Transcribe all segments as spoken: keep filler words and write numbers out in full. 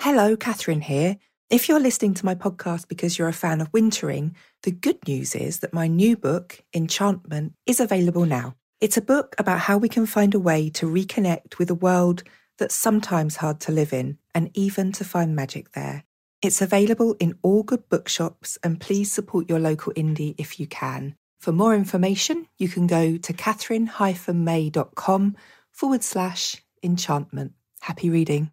Hello, Katherine here. If you're listening to my podcast because you're a fan of Wintering, the good news is that my new book, Enchantment, is available now. It's a book about how we can find a way to reconnect with a world that's sometimes hard to live in, and even to find magic there. It's available in all good bookshops, and please support your local indie if you can. For more information, you can go to katherine-may.com forward slash enchantment. Happy reading.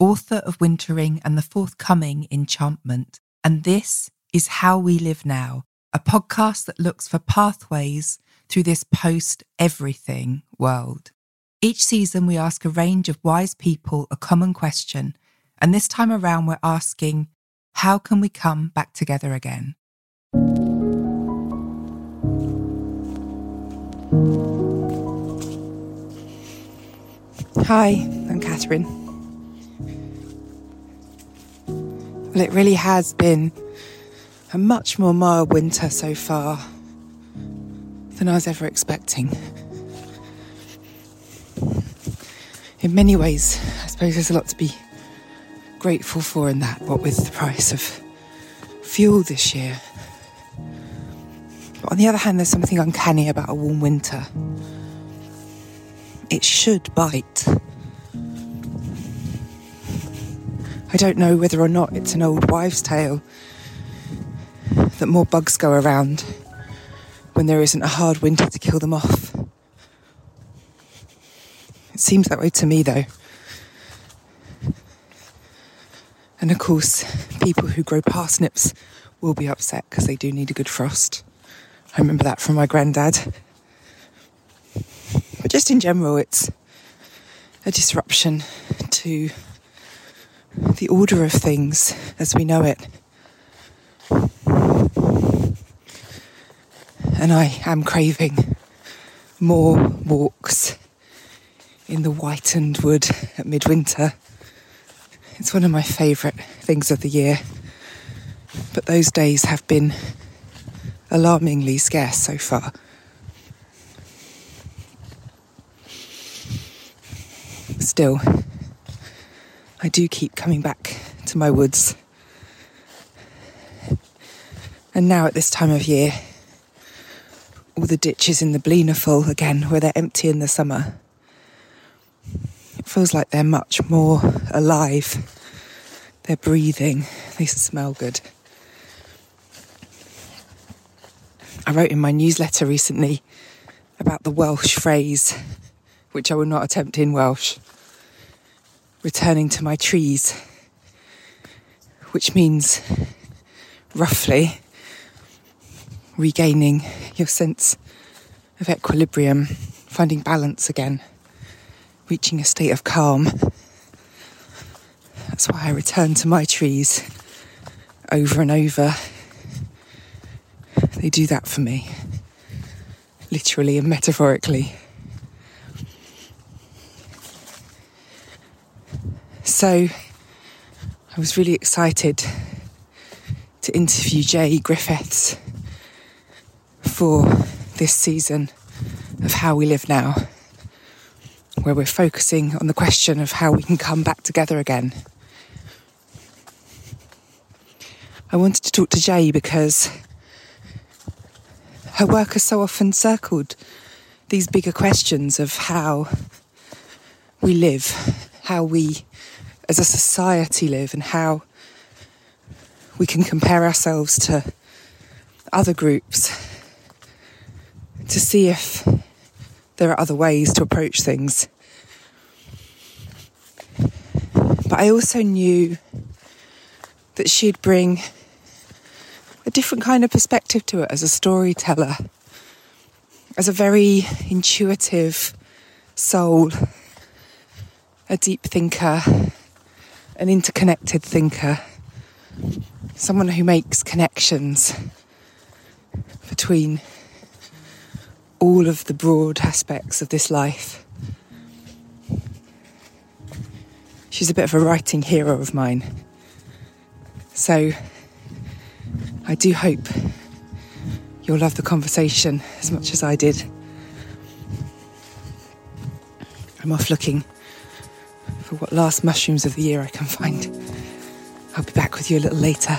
author of Wintering and the forthcoming Enchantment, and this is How We Live Now, a podcast that looks for pathways through this post-everything world. Each season we ask a range of wise people a common question, and this time around we're asking, how can we come back together again? Hi, I'm Katherine. Well, it really has been a much more mild winter so far than I was ever expecting. In many ways, I suppose there's a lot to be grateful for in that, what with the price of fuel this year. But on the other hand, there's something uncanny about a warm winter. It should bite. I don't know whether or not it's an old wives' tale that more bugs go around when there isn't a hard winter to kill them off. It seems that way to me, though. And of course, people who grow parsnips will be upset because they do need a good frost. I remember that from my granddad. But just in general, it's a disruption to the order of things as we know it. And I am craving more walks in the whitened wood at midwinter. It's one of my favourite things of the year. But those days have been alarmingly scarce so far. Still, I do keep coming back to my woods. And now at this time of year, all the ditches in the Blean are full again, where they're empty in the summer. It feels like they're much more alive. They're breathing. They smell good. I wrote in my newsletter recently about the Welsh phrase, which I will not attempt in Welsh, returning to my trees, which means roughly regaining your sense of equilibrium, finding balance again, reaching a state of calm. That's why I return to my trees over and over. They do that for me. literally and metaphorically. So I was really excited to interview Jay Griffiths for this season of How We Live Now, where we're focusing on the question of how we can come back together again. I wanted to talk to Jay because her work has so often circled these bigger questions of how we live, how we as a society live, and how we can compare ourselves to other groups to see if there are other ways to approach things. But I also knew that she'd bring a different kind of perspective to it as a storyteller, as a very intuitive soul, a deep thinker, an interconnected thinker, someone who makes connections between all of the broad aspects of this life. She's a bit of a writing hero of mine, so I do hope you'll love the conversation as much as I did. I'm off looking for what last mushrooms of the year I can find. I'll be back with you a little later.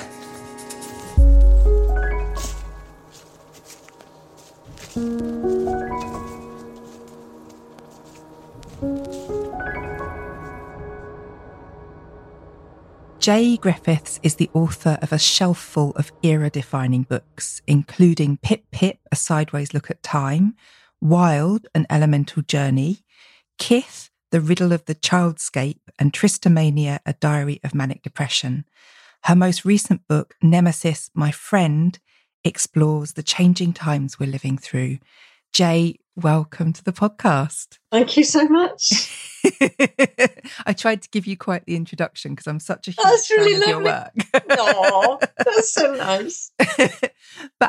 Jay Griffiths is the author of a shelf full of era-defining books, including Pip-Pip, A Sideways Look at Time, Wild, An Elemental Journey, Kith, The Riddle of the Childscape, and Tristamania, A Diary of Manic Depression. Her most recent book, Nemesis, My Friend, explores the changing times we're living through. Jay, welcome to the podcast. Thank you so much. I tried to give you quite the introduction because I'm such a huge that's fan really of your work. Aww, that's so nice. But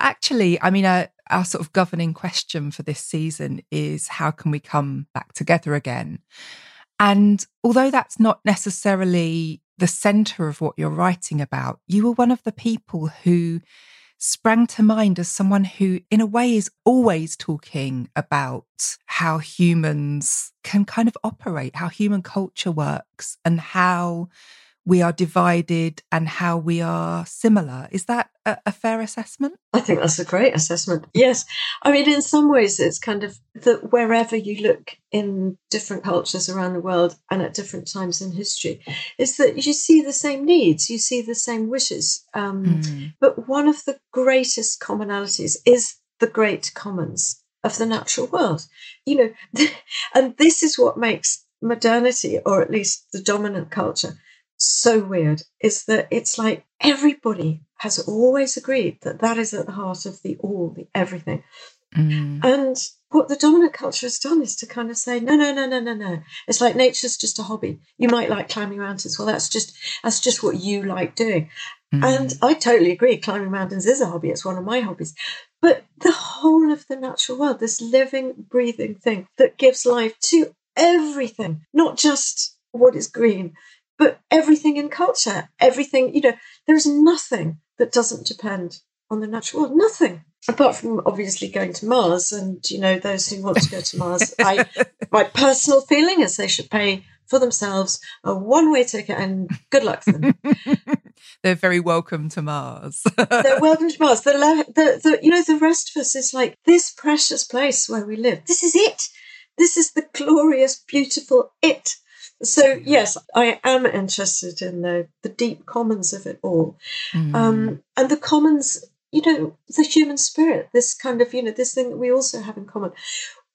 actually, I mean, our, our sort of governing question for this season is how can we come back together again? And although that's not necessarily the centre of what you're writing about, you were one of the people who sprang to mind as someone who, in a way, is always talking about how humans can kind of operate, how human culture works, and how we are divided and how we are similar. Is that a, a fair assessment? I think that's a great assessment. Yes. I mean, in some ways, it's kind of that wherever you look in different cultures around the world and at different times in history, is that you see the same needs, you see the same wishes. Um, mm. But one of the greatest commonalities is the great commons of the natural world. You know, and this is what makes modernity, or at least the dominant culture, so weird, is that it's like everybody has always agreed that that is at the heart of the all, the everything. Mm. And what the dominant culture has done is to kind of say, no, no, no, no, no, no. It's like nature's just a hobby. You might like climbing mountains. Well, that's just that's just what you like doing. Mm. And I totally agree. Climbing mountains is a hobby. It's one of my hobbies. But the whole of the natural world, this living, breathing thing that gives life to everything, not just what is green, but everything in culture, everything, you know, there's nothing that doesn't depend on the natural world, nothing. Apart from obviously going to Mars and, you know, those who want to go to Mars. I, my personal feeling is they should pay for themselves a one-way ticket and good luck to them. They're very welcome to Mars. They're welcome to Mars. The, the, the, you know, the rest of us is like this precious place where we live. This is it. This is the glorious, beautiful it. So, yes, I am interested in the, the deep commons of it all. Mm. Um, and the commons, you know, the human spirit, this kind of, you know, this thing that we also have in common,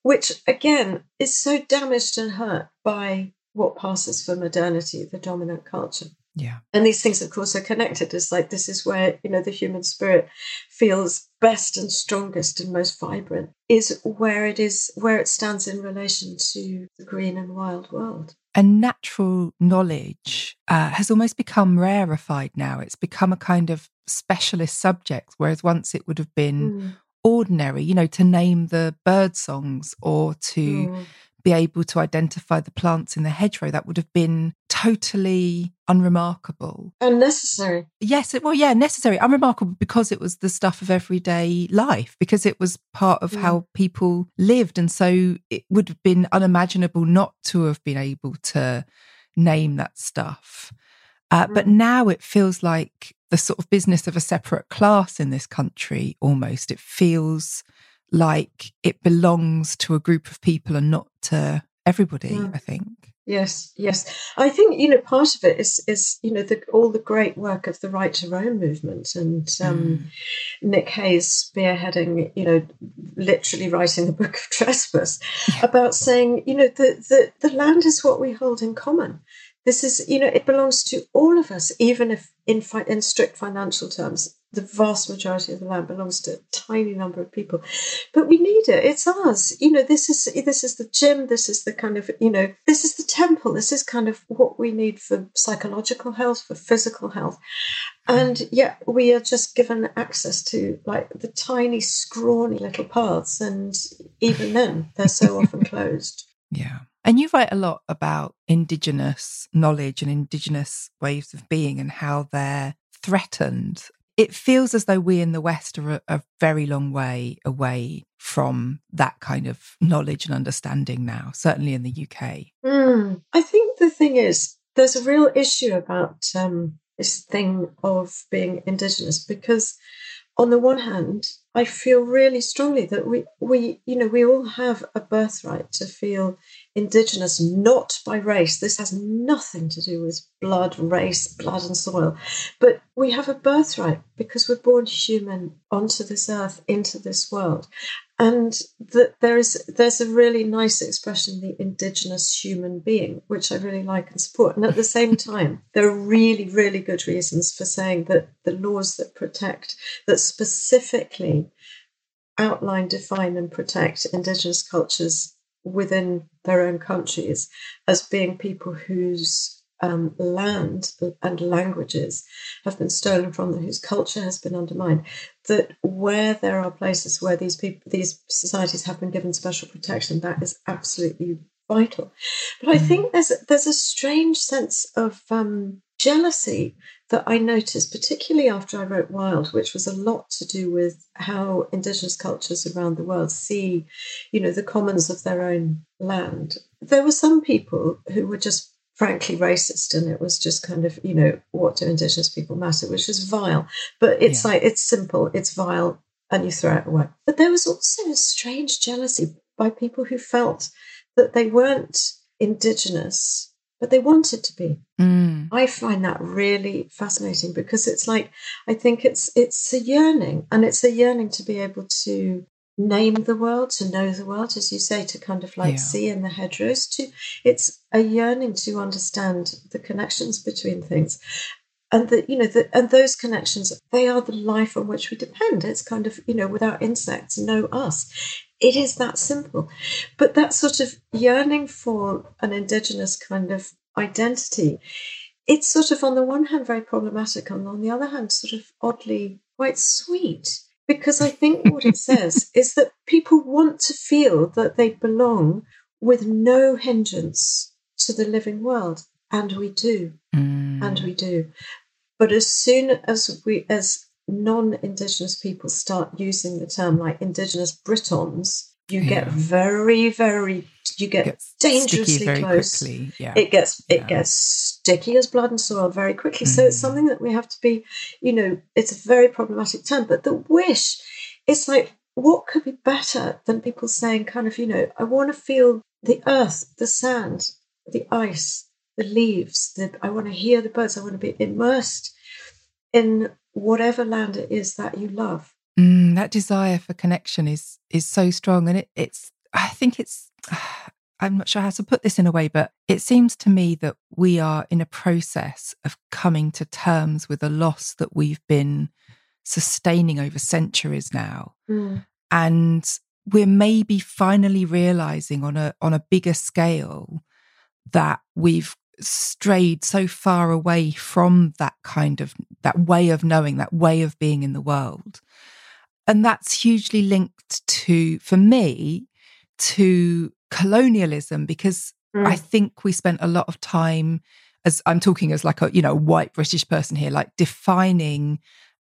which, again, is so damaged and hurt by what passes for modernity, the dominant culture. Yeah. And these things, of course, are connected. It's like this is where, you know, the human spirit feels best and strongest and most vibrant, is where it is, where it stands in relation to the green and wild world. And natural knowledge uh, has almost become rarefied now. It's become a kind of specialist subject, whereas once it would have been mm. ordinary, you know, to name the bird songs or to mm. be able to identify the plants in the hedgerow. That would have been totally unremarkable. Unnecessary. Yes, it, well, yeah, necessary. Unremarkable because it was the stuff of everyday life, because it was part of mm. how people lived. And so it would have been unimaginable not to have been able to name that stuff. Uh, mm. But now it feels like the sort of business of a separate class in this country almost. It feels like it belongs to a group of people and not to everybody, yeah. I think. Yes, yes. I think, you know, part of it is, is you know, the, all the great work of the Right to Roam movement and um, mm. Nick Hayes spearheading, you know, literally writing the Book of Trespass yeah. about saying, you know, the, the, the land is what we hold in common. This is, you know, it belongs to all of us, even if in, fi- in strict financial terms, the vast majority of the land belongs to a tiny number of people. But we need it. It's ours. You know, this is this is the gym. This is the kind of, you know, this is the temple. This is kind of what we need for psychological health, for physical health. And yet we are just given access to like the tiny, scrawny little paths. And even then, they're so often closed. Yeah. And you write a lot about Indigenous knowledge and Indigenous ways of being and how they're threatened. It feels as though we in the West are a, a very long way away from that kind of knowledge and understanding now, certainly in the U K. Mm. I think the thing is, there's a real issue about um, this thing of being Indigenous, because on the one hand, I feel really strongly that we, we, you know, we all have a birthright to feel Indigenous, not by race. This has nothing to do with blood, race, blood and soil. But we have a birthright because we're born human onto this earth, into this world. And that there is there's a really nice expression, the Indigenous human being, which I really like and support. And at the same time, there are really, really good reasons for saying that the laws that protect, that specifically outline, define and protect Indigenous cultures within their own countries as being people whose um, land and languages have been stolen from them, whose culture has been undermined, that where there are places where these people, these societies have been given special protection, that is absolutely vital. But I think there's there's a strange sense of um, jealousy that I noticed, particularly after I wrote Wild, which was a lot to do with how Indigenous cultures around the world see, you know, the commons of their own land. There were some people who were just frankly racist, and it was just kind of, you know, what do Indigenous people matter, which is vile. But it's yeah. like, it's simple, it's vile, and you throw it away. But there was also a strange jealousy by people who felt that they weren't Indigenous, but they wanted to be. Mm. I find that really fascinating, because it's like, I think it's it's a yearning, and it's a yearning to be able to name the world, to know the world, as you say, to kind of like yeah. see in the hedgerows. To it's a yearning to understand the connections between things, and that, you know, the, and those connections, they are the life on which we depend. It's kind of, you know, without insects, no us. It is that simple. But that sort of yearning for an Indigenous kind of identity, it's sort of on the one hand very problematic, and on the other hand sort of oddly quite sweet, because I think what it says is that people want to feel that they belong with no hindrance to the living world, and we do, mm. and we do. But as soon as we, as non-Indigenous people start using the term like Indigenous Britons, you yeah. get very, very, you get, get dangerously very close. Yeah. It gets yeah. it gets sticky as blood and soil very quickly. Mm. So it's something that we have to be, you know, it's a very problematic term. But the wish, it's like, what could be better than people saying kind of, you know, I want to feel the earth, the sand, the ice, the leaves, the, I want to hear the birds, I want to be immersed in whatever land it is that you love. Mm, that desire for connection is is so strong. And it, it's, I think it's, I'm not sure how to put this in a way, but it seems to me that we are in a process of coming to terms with a loss that we've been sustaining over centuries now. Mm. And we're maybe finally realising on a on a bigger scale that we've strayed so far away from that kind of, that way of knowing, that way of being in the world. And that's hugely linked to, for me, to colonialism, because mm. I think we spent a lot of time, as I'm talking as like a, you know, white British person here, like defining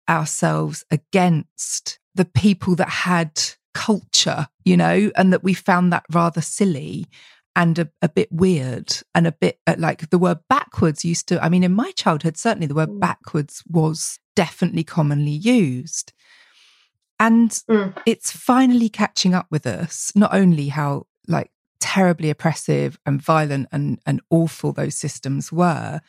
ourselves against the people that had culture, you know, and that we found that rather silly and a, a bit weird and a bit uh, like the word backwards used to, I mean, in my childhood, certainly the word mm. backwards was definitely commonly used. And mm. it's finally catching up with us, not only how like terribly oppressive and violent and, and awful those systems were,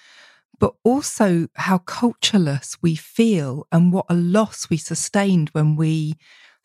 but also how cultureless we feel and what a loss we sustained when we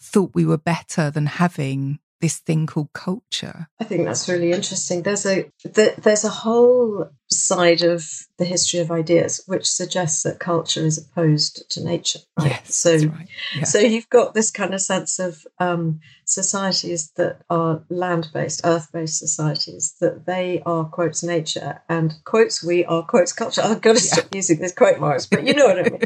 thought we were better than having this thing called culture. I think that's really interesting. There's a the, there's a whole side of the history of ideas which suggests that culture is opposed to nature. Right? Yes, so, that's right. Yeah. So you've got this kind of sense of um, societies that are land-based, earth-based societies, that they are, quotes, nature, and, quotes, we are, quotes, culture. I've got to yeah. stop using these quote marks, but you know what I mean.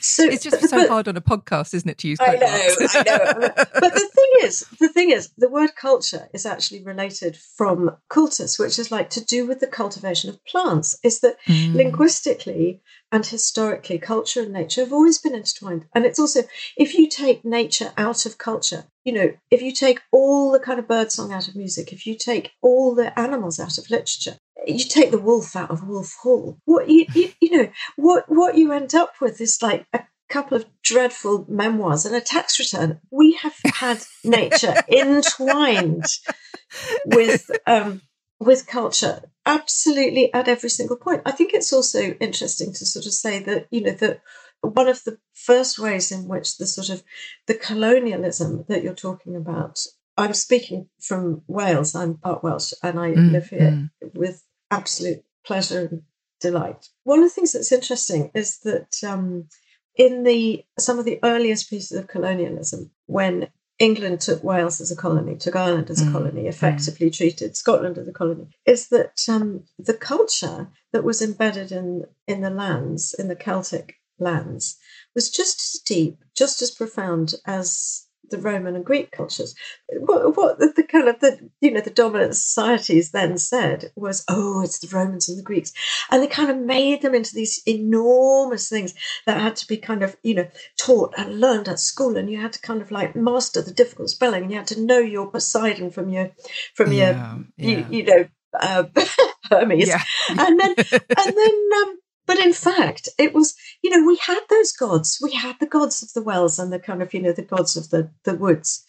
So, it's just so but, hard on a podcast, isn't it, to use quote I know, marks? I know. But the thing is, the thing is, the word culture is actually related from cultus, which is like to do with the cultivation of plants, is that mm. linguistically and historically, culture and nature have always been intertwined. And it's also, if you take nature out of culture, you know, if you take all the kind of birdsong out of music, if you take all the animals out of literature, you take the wolf out of Wolf Hall, what you, you, you know, what, what you end up with is like a couple of dreadful memoirs and a tax return. We have had nature entwined with um, with culture absolutely at every single point. I think it's also interesting to sort of say that, you know, that one of the first ways in which the sort of the colonialism that you're talking about, I'm speaking from Wales, I'm part Welsh, and I mm, live here mm. with absolute pleasure and delight. One of the things that's interesting is that um, in the some of the earliest pieces of colonialism, when England took Wales as a colony, took Ireland as a mm. colony, effectively mm. treated Scotland as a colony, is that um, the culture that was embedded in, in the lands, in the Celtic lands, was just as deep, just as profound as the Roman and Greek cultures. What, what the, the kind of the, you know, the dominant societies then said was, oh, it's the Romans and the Greeks, and they kind of made them into these enormous things that had to be kind of, you know, taught and learned at school, and you had to kind of like master the difficult spelling, and you had to know your Poseidon from your from your yeah, yeah. You, you know uh, Hermes, yeah. and then and then. Um, But in fact, it was, you know, we had those gods. We had the gods of the wells and the kind of, you know, the gods of the, the woods.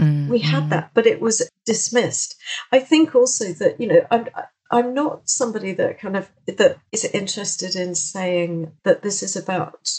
Mm-hmm. We had that, but it was dismissed. I think also that, you know, I'm, I'm not somebody that kind of, that is interested in saying that this is about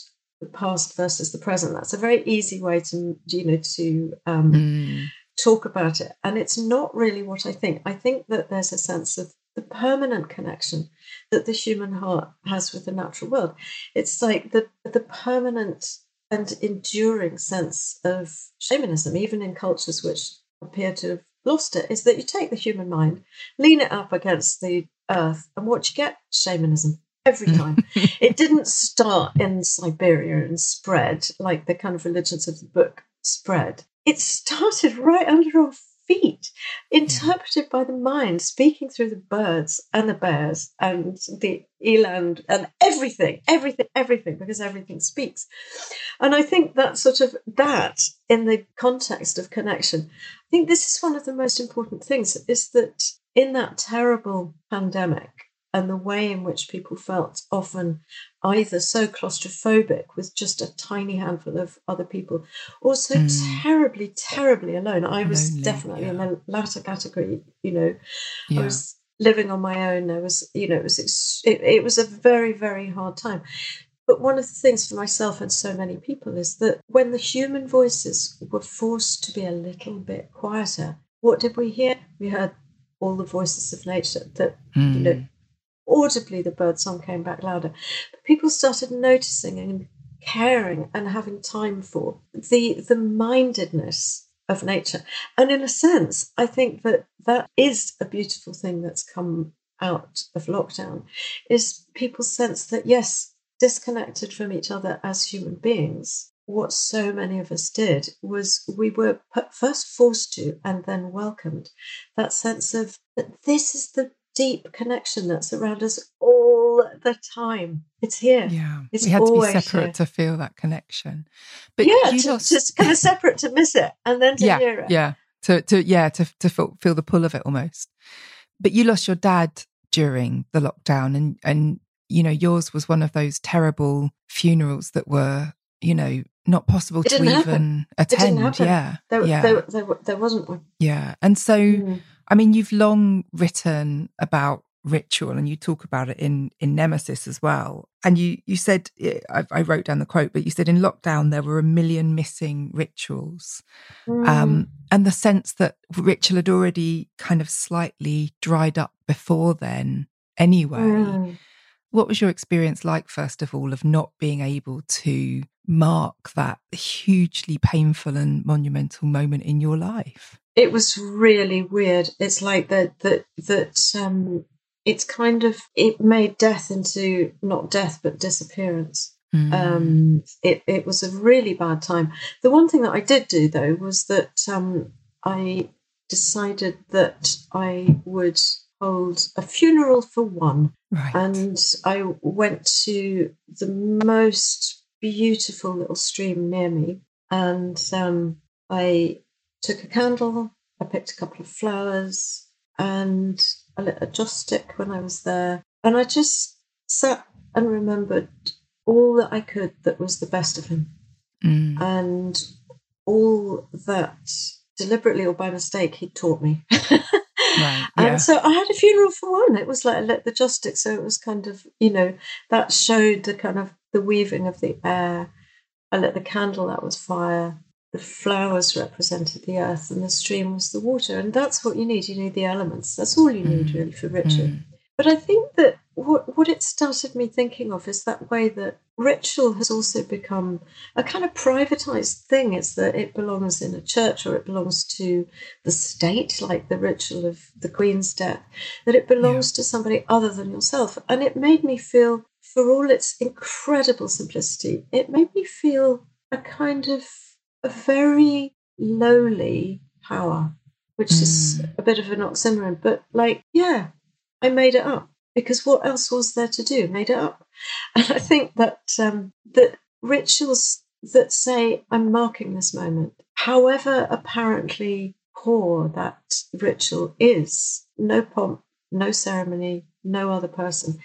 the past versus the present. That's a very easy way to, you know, to um, mm. talk about it. And it's not really what I think. I think that there's a sense of the permanent connection that the human heart has with the natural world. It's like the, the permanent and enduring sense of shamanism, even in cultures which appear to have lost it, is that you take the human mind, lean it up against the earth, and what you get, shamanism. Every time. It didn't start in Siberia and spread like the kind of religions of the book spread. It started right under our feet, interpreted by the mind, speaking through the birds and the bears and the eland and everything, everything, everything, because everything speaks. And I think that sort of that in the context of connection, I think this is one of the most important things, is that in that terrible pandemic and the way in which people felt often either so claustrophobic with just a tiny handful of other people, or so mm. terribly, terribly alone. I was Lonely, definitely yeah. in the latter category, you know. Yeah. I was living on my own. I was, you know, it was it, it was a very, very hard time. But one of the things for myself and so many people is that when the human voices were forced to be a little bit quieter, what did we hear? We heard all the voices of nature that, mm. you know, audibly the bird song came back louder, but people started noticing and caring and having time for the the mindedness of nature. And in a sense, I think that that is a beautiful thing that's come out of lockdown, is people's sense that, yes, disconnected from each other as human beings, what so many of us did was we were first forced to and then welcomed that sense of that this is the deep connection that's around us all the time. It's here. Yeah, it's we had to be separate here to feel that connection. But yeah, you to, lost... just kind of separate to miss it and then to yeah, hear it. Yeah, to to yeah to to feel, feel the pull of it almost. But you lost your dad during the lockdown, and and you know yours was one of those terrible funerals that were, you know, not possible to even happen. attend. It didn't yeah, there, yeah. There, there, there wasn't one. Yeah, and so. Mm. I mean, you've long written about ritual and you talk about it in, in Nemesis as well. And you you said, I, I wrote down the quote, but you said in lockdown there were a million missing rituals. Mm. Um, and the sense that ritual had already kind of slightly dried up before then anyway. Mm. What was your experience like, first of all, of not being able to mark that hugely painful and monumental moment in your life? It was really weird. It's like that, that, that, um, it's kind of, it made death into not death, but disappearance. Mm. Um, it, it was a really bad time. The one thing that I did do though, was that, um, I decided that I would hold a funeral for one. Right. And I went to the most beautiful little stream near me. And, um, I, took a candle, I picked a couple of flowers and I lit a joss stick when I was there. And I just sat and remembered all that I could that was the best of him. Mm. And all that, deliberately or by mistake, he'd taught me. Right, yeah. And so I had a funeral for one. It was like I lit the joss stick. So it was kind of, you know, that showed the kind of the weaving of the air. I lit the candle, that was fire. The flowers represented the earth and the stream was the water. And that's what you need. You need the elements. That's all you need, really, for ritual. Mm. But I think that what, what it started me thinking of is that way that ritual has also become a kind of privatized thing. It's that it belongs in a church or it belongs to the state, like the ritual of the Queen's death, that it belongs yeah. to somebody other than yourself. And it made me feel, for all its incredible simplicity, it made me feel a kind of a very lowly power, which mm. is a bit of an oxymoron, but like, yeah, I made it up because what else was there to do? Made it up. And I think that um, that rituals that say, I'm marking this moment, however apparently poor that ritual is, no pomp, no ceremony, no other person,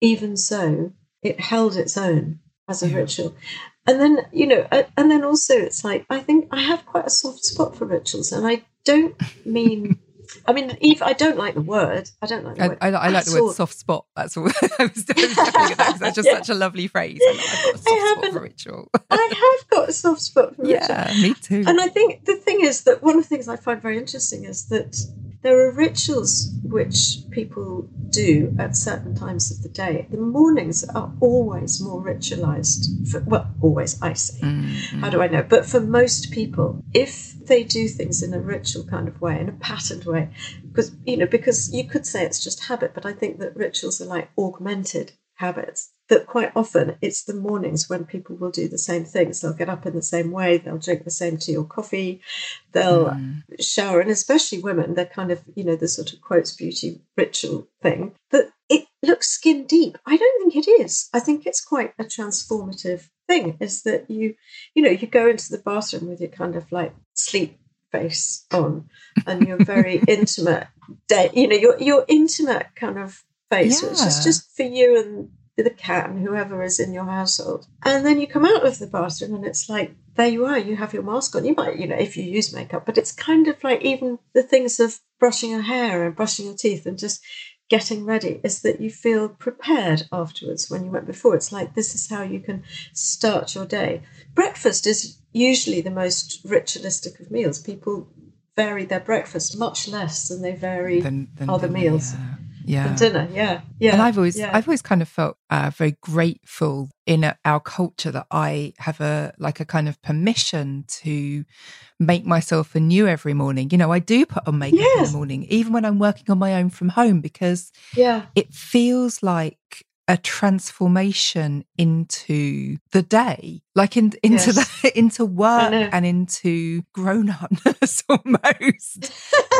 even so, it held its own as a yeah. ritual. And then, you know, and then also it's like, I think I have quite a soft spot for rituals and I don't mean, I mean, Eve, I don't like the word. I don't like the word. I, I, I like the word soft spot. That's all. I was doing that. That's just yeah. such a lovely phrase. I, I've got a soft I spot for ritual. I have got a soft spot for ritual. Yeah, me too. And I think the thing is that one of the things I find very interesting is that there are rituals which people do at certain times of the day. The mornings are always more ritualised. For, well, always, I say. Mm-hmm. How do I know? But for most people, if they do things in a ritual kind of way, in a patterned way, because you know, because you could say it's just habit, but I think that rituals are like augmented habits. That quite often it's the mornings when people will do the same things. They'll get up in the same way. They'll drink the same tea or coffee. They'll mm. shower. And especially women, they're kind of, you know, the sort of quotes beauty ritual thing. But it looks skin deep. I don't think it is. I think it's quite a transformative thing is that you, you know, you go into the bathroom with your kind of like sleep face on and you're very intimate day, you know, your, your intimate kind of face, yeah. which is just for you and the cat and whoever is in your household. And then you come out of the bathroom and it's like, there you are, you have your mask on. You might, you know, if you use makeup, but it's kind of like even the things of brushing your hair and brushing your teeth and just getting ready is that you feel prepared afterwards when you went before. It's like, this is how you can start your day. Breakfast is usually the most ritualistic of meals. People vary their breakfast much less than they vary than, than other dinner, meals. Yeah. Yeah. Dinner, yeah, yeah. And I've always, yeah. I've always kind of felt uh, very grateful in a, our culture that I have a like a kind of permission to make myself anew every morning. You know, I do put on makeup yes. in the morning, even when I'm working on my own from home, because yeah. it feels like a transformation into the day, like in, into yes. the, into work and into grown-upness almost.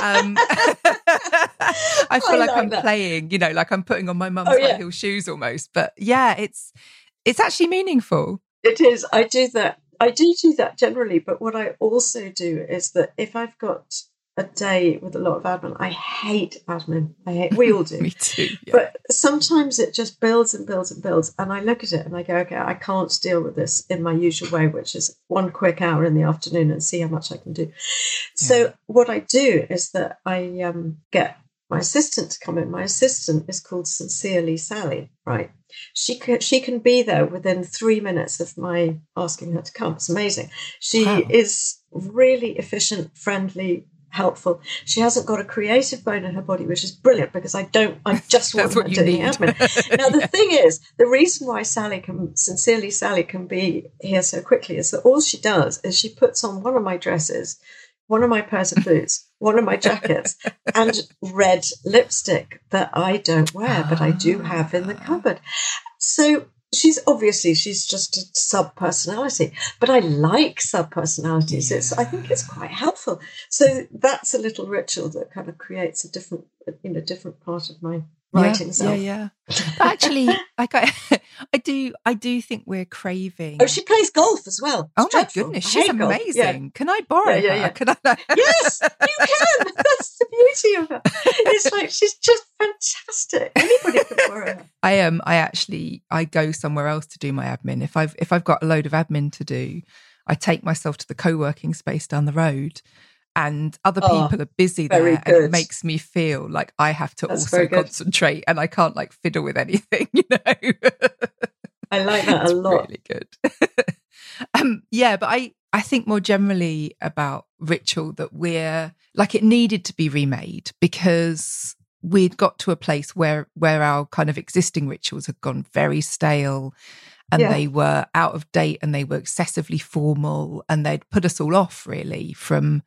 Um, I feel I like, like I'm that. playing, you know, like I'm putting on my mum's oh, yeah. high heel shoes almost. But yeah, it's it's actually meaningful. It is. I do that. I do do that generally. But what I also do is that if I've got a day with a lot of admin. I hate admin. I hate. We all do. Me too. Yeah. But sometimes it just builds and builds and builds. And I look at it and I go, okay, I can't deal with this in my usual way, which is one quick hour in the afternoon and see how much I can do. Yeah. So what I do is that I um, get my assistant to come in. My assistant is called Sincerely Sally, right? She can, she can be there within three minutes of my asking her to come. It's amazing. She wow. is really efficient, friendly, helpful. She hasn't got a creative bone in her body, which is brilliant because I don't, I just want her doing admin. Now, the yeah. thing is, the reason why Sally can, Sincerely Sally can be here so quickly is that all she does is she puts on one of my dresses, one of my pairs of boots, one of my jackets, and red lipstick that I don't wear, but I do have in the cupboard. So she's obviously, she's just a sub-personality, but I like sub-personalities. Yeah. It's, I think it's quite helpful. So that's a little ritual that kind of creates a different, you know, different part of my writing yeah, self. Yeah, yeah. Actually, like I, I do, I do think we're craving. Oh, she plays golf as well. It's oh my dreadful. goodness, she's amazing. Yeah. Can I borrow yeah, yeah, yeah. her? Can I? Like... Yes, you can. That's the beauty of her. It's like she's just fantastic. Anybody can borrow her. I am. Um, I actually, I go somewhere else to do my admin. If I've, if I've got a load of admin to do, I take myself to the co-working space down the road. And other people oh, are busy there, and it makes me feel like I have to That's also concentrate, and I can't like fiddle with anything, you know. I like that it's a lot. Really good. um, yeah, but I I think more generally about ritual that we're like it needed to be remade because we'd got to a place where where our kind of existing rituals had gone very stale. And yeah. they were out of date and they were excessively formal and they'd put us all off really from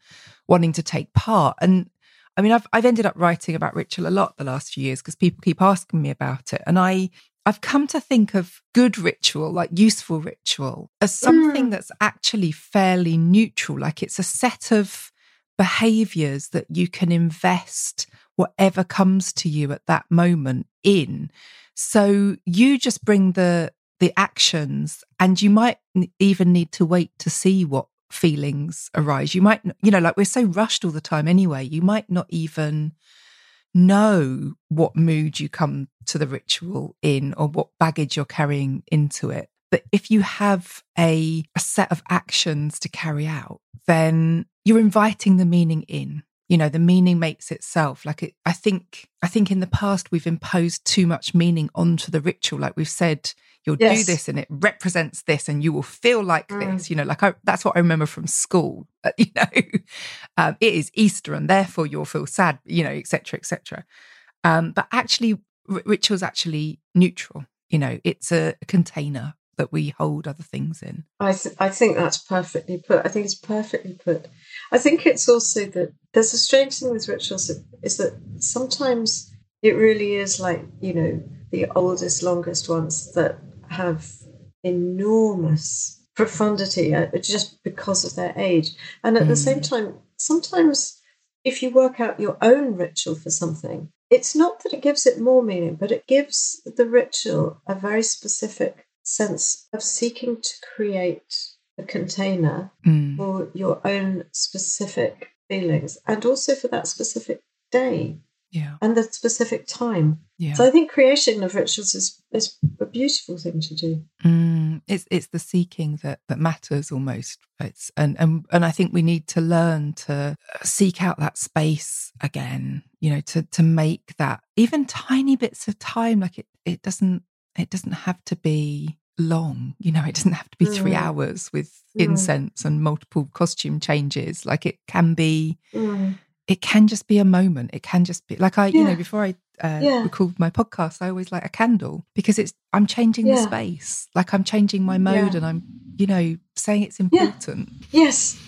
wanting to take part. And I mean, I've I've ended up writing about ritual a lot the last few years because people keep asking me about it. And I, I've come to think of good ritual, like useful ritual, as something mm. that's actually fairly neutral. Like it's a set of behaviours that you can invest whatever comes to you at that moment in. So you just bring the the actions, and you might even need to wait to see what feelings arise. You might, you know, like we're so rushed all the time anyway, you might not even know what mood you come to the ritual in or what baggage you're carrying into it. But if you have a, a set of actions to carry out, then you're inviting the meaning in. You know, the meaning makes itself. Like it, I think, I think in the past we've imposed too much meaning onto the ritual. Like we've said, you'll yes. do this, and it represents this, and you will feel like mm. this. You know, like I, that's what I remember from school. You know, um, it is Easter, and therefore you'll feel sad. You know, et cetera, et cetera. Um, but actually, r- ritual's actually neutral. You know, it's a container that we hold other things in. I th- I think that's perfectly put. I think it's perfectly put. I think it's also that there's a strange thing with rituals that, is that sometimes it really is like, you know, the oldest, longest ones that have enormous profundity just because of their age. And at mm. the same time, sometimes if you work out your own ritual for something, it's not that it gives it more meaning, but it gives the ritual a very specific sense of seeking to create a container mm. for your own specific feelings and also for that specific day yeah. and the specific time. Yeah. So I think creation of rituals is, is a beautiful thing to do. Mm. It's it's the seeking that, that matters almost. It's and, and and I think we need to learn to seek out that space again, you know, to to make that even tiny bits of time. Like it it doesn't it doesn't have to be long, you know, it doesn't have to be mm. three hours with mm. incense and multiple costume changes. Like it can be, mm. it can just be a moment. It can just be like I, yeah. you know, before I uh, yeah. recorded my podcast, I always light a candle because it's, I'm changing yeah. the space. Like I'm changing my mode yeah. and I'm, you know, saying it's important. Yeah. Yes.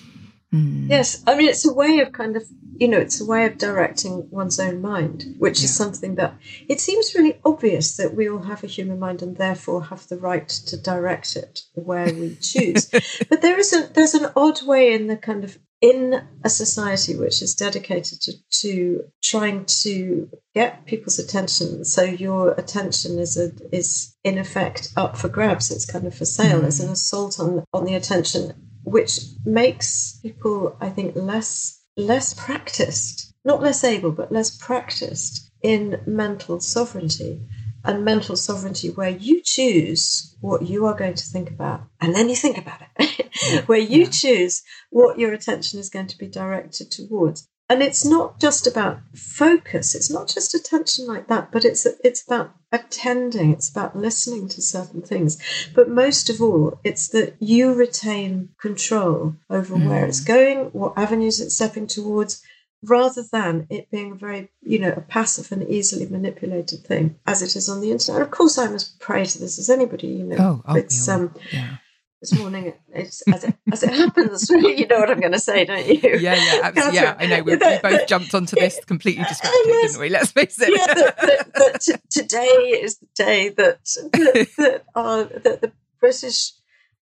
Mm. Yes. I mean, it's a way of kind of, you know, it's a way of directing one's own mind, which yeah. is something that it seems really obvious that we all have a human mind and therefore have the right to direct it where we choose. But there is a, there's an odd way in the kind of, in a society which is dedicated to, to trying to get people's attention, so your attention is a, is in effect up for grabs. It's kind of for sale. Mm. It's an assault on on the attention, which makes people, I think, less less practiced, not less able, but less practiced in mental sovereignty. And mental sovereignty where you choose what you are going to think about, and then you think about it, yeah, where you yeah. choose what your attention is going to be directed towards. And it's not just about focus, it's not just attention like that, but it's it's about attending, it's about listening to certain things. But most of all, it's that you retain control over mm. where it's going, what avenues it's stepping towards, rather than it being a very, you know, a passive and easily manipulated thing, as it is on the internet. Of course, I'm as prey to this as anybody, you know. Oh, it's um, yeah. This morning, it's, as, it, as it happens, you know what I'm going to say, don't you? Yeah, yeah, absolutely. Yeah, I know. We, that, we both that, jumped onto this completely distracted, didn't we? Let's face it. Yeah, that, that, that t- today is the day that that, that, our, that the British...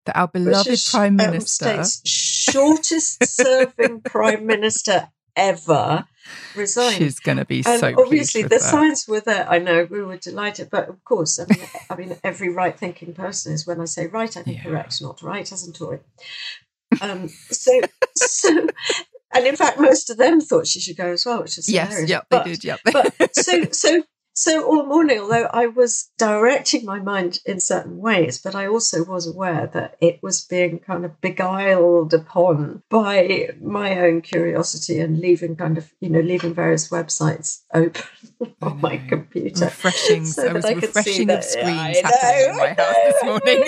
that our beloved British, Prime Minister... Um, States, shortest-serving Prime Minister ever resigned. She's going to be so pleased with that. Obviously, the signs were there. I know, we were delighted, but of course, I mean, I mean, every right-thinking person is, when I say right, I think yeah. correct, not right, hasn't Tory. Um, so, so, and in fact, most of them thought she should go as well, which is yes, hilarious. Yep, but, they did. Yep. But so, so, so all morning, although I was directing my mind in certain ways, but I also was aware that it was being kind of beguiled upon by my own curiosity and leaving kind of, you know, leaving various websites open on my computer. Refreshing. So I was I refreshing of screens yeah, happening in my house this morning.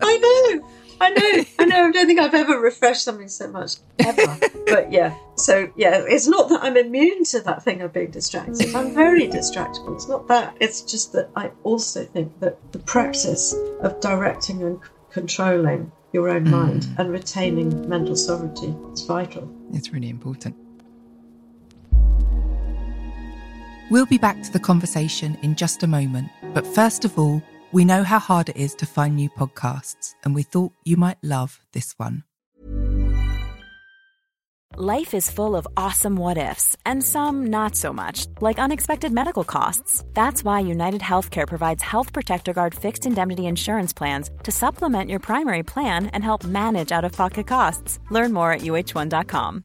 I know. I know, I know. I don't think I've ever refreshed something so much ever. But yeah, so yeah, it's not that I'm immune to that thing of being distracted. I'm very distractible. It's not that. It's just that I also think that the practice of directing and c- controlling your own mind mm. and retaining mental sovereignty is vital. It's really important. We'll be back to the conversation in just a moment. But first of all, we know how hard it is to find new podcasts, and we thought you might love this one. Life is full of awesome what ifs, and some not so much, like unexpected medical costs. That's why United Healthcare provides Health Protector Guard fixed indemnity insurance plans to supplement your primary plan and help manage out-of-pocket costs. Learn more at U H one dot com.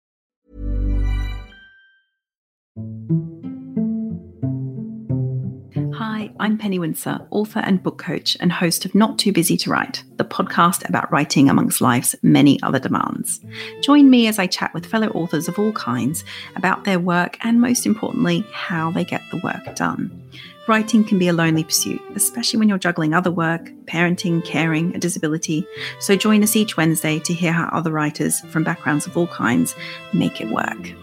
Hi, I'm Penny Winsor, author and book coach and host of Not Too Busy to Write, the podcast about writing amongst life's many other demands. Join me as I chat with fellow authors of all kinds about their work and, most importantly, how they get the work done. Writing can be a lonely pursuit, especially when you're juggling other work, parenting, caring, a disability. So join us each Wednesday to hear how other writers from backgrounds of all kinds make it work.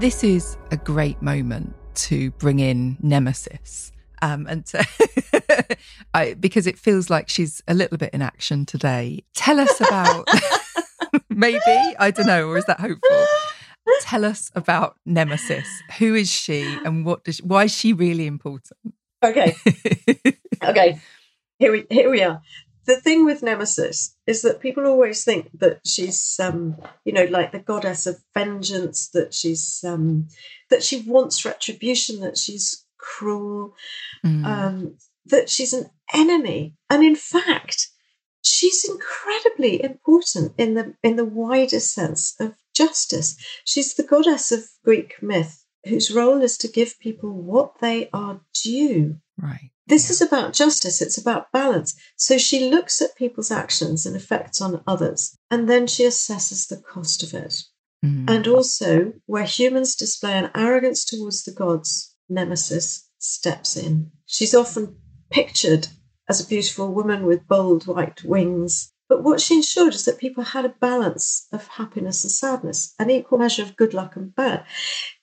This is a great moment to bring in Nemesis, um, and to I, because it feels like she's a little bit in action today. Tell us about, maybe, I don't know, or is that hopeful? Tell us about Nemesis. Who is she, and what does she, why is she really important? Okay, okay, here we here we are. The thing with Nemesis is that people always think that she's, um, you know, like the goddess of vengeance, that she's, um, that she wants retribution, that she's cruel, mm. um, that she's an enemy. And in fact, she's incredibly important in the in the wider sense of justice. She's the goddess of Greek myth, whose role is to give people what they are due. Right. This is about justice. It's about balance. So she looks at people's actions and effects on others, and then she assesses the cost of it. Mm. And also, where humans display an arrogance towards the gods, Nemesis steps in. She's often pictured as a beautiful woman with bold white wings. But what she ensured is that people had a balance of happiness and sadness, an equal measure of good luck and bad.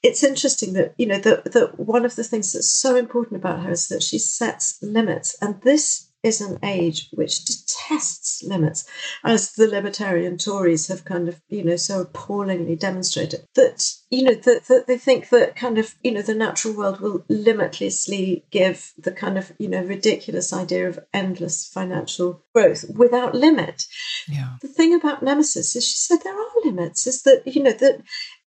It's interesting that, you know, that that one of the things that's so important about her is that she sets limits. And this is an age which detests limits, as the libertarian Tories have kind of, you know, so appallingly demonstrated, that, you know, that, that they think that kind of, you know, the natural world will limitlessly give the kind of, you know, ridiculous idea of endless financial growth without limit. Yeah. The thing about Nemesis is, she said there are limits, is that, you know, that